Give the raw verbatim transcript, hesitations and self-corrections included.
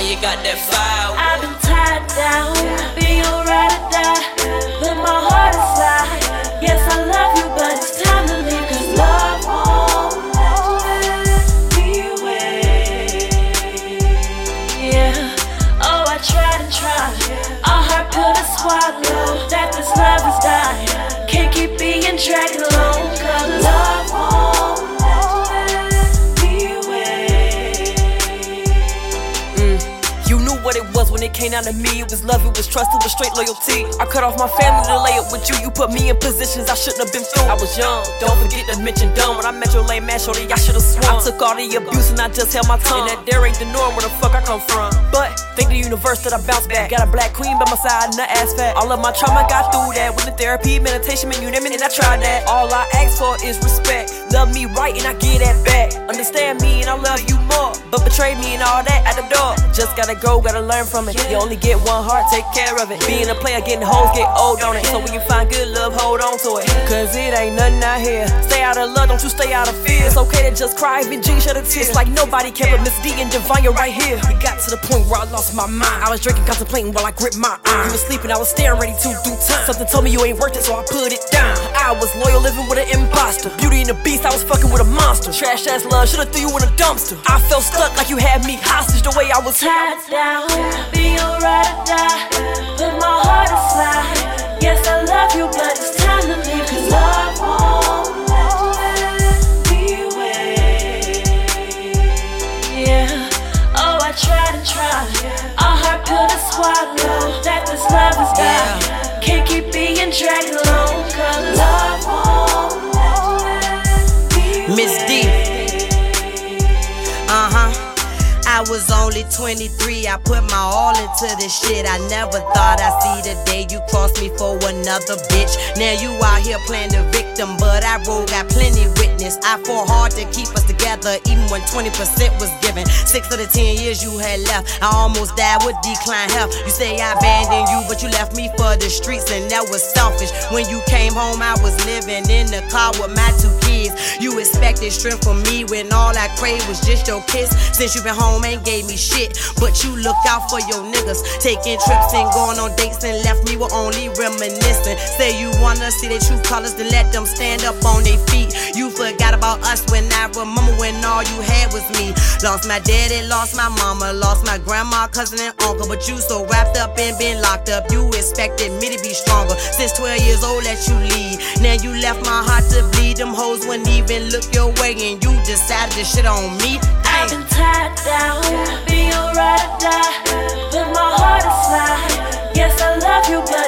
mind, you got that fire. I've been tied down, being a ride or die, but my heart is fly. Yes, I love you, but it's time to leave, 'cause love won't let me away. Yeah, oh, I tried and tried, a hard pill to swallow, that this love is dying. Can't keep being dragged along, 'cause love won't what it was when it came down to me. It was love, it was trust, it was straight loyalty. I cut off my family to lay up with you. You put me in positions I shouldn't have been through. I was young, don't forget to mention dumb. When I met your lame ass shorty, I should've swung. I took all the abuse and I just held my tongue. And that there ain't the norm, where the fuck I come from. But thank the universe that I bounced back. Got a black queen by my side and her ass fat. All of my trauma, got through that. Went to therapy, meditation, man, you name it, and I tried that. All I ask for is respect. Love me right and I get that back. Understand me and I love you more. But betray me and all that at the door. Just gotta go, gotta learn from it. You only get one heart, take care of it. Being a player, getting hoes, get old on it. So when you find good love, hold on to it, 'cause it ain't nothing out here. Stay out of love, don't you stay out of fear. It's okay to just cry, even G shed a tear. It's like nobody cared but Miss D and Devanya right here. We got to the point where I lost my mind. I was drinking, contemplating while I gripped my arm. You was sleeping, I was staring, ready to do time. Something told me you ain't worth it, so I put it down. I was loyal, living with an imposter. Beauty and the Beast, I was fucking with a monster. Trash ass love, should've threw you in a dumpster. I felt stuck like you had me hostage, the way I was tied down. Be your ride or die, but my heart is fly. Yes, I love you, but it's time to leave, 'cause love won't let me away. Yeah, oh, I tried and tried, a hard pill to swallow, that this love is dying. Can't keep being dragged along, 'cause love won't let me away. Miss D. Uh-huh. I was only twenty-three, I put my all into this shit. I never thought I'd see the day you crossed me for another bitch. Now you out here playing the victim, but I roll, got plenty witness. I fought hard to keep us together, even when twenty percent was given. Six of the ten years you had left, I almost died with decline health. You say I abandoned you, but you left me for the streets, and that was selfish. When you came home, I was living in the car with my two kids. You expected strength from me when all I craved was just your kiss. Since you been home, ain't gave me shit, but you looked out for your niggas, taking trips and going on dates and left me with only reminiscing. Say you wanna see their true colors, then let them stand up on their feet. You forgot about us when I remember when all you had was me. Lost my daddy, lost my mama, lost my grandma, cousin and uncle, but you so wrapped up and been locked up, you expected me to be stronger. Since twelve years old that you leave, now you left my heart to bleed. Them hoes wouldn't even look your way and you decided to shit on me. I've been tied down, be your ride or die, but my heart is fly. Yes, I love you, but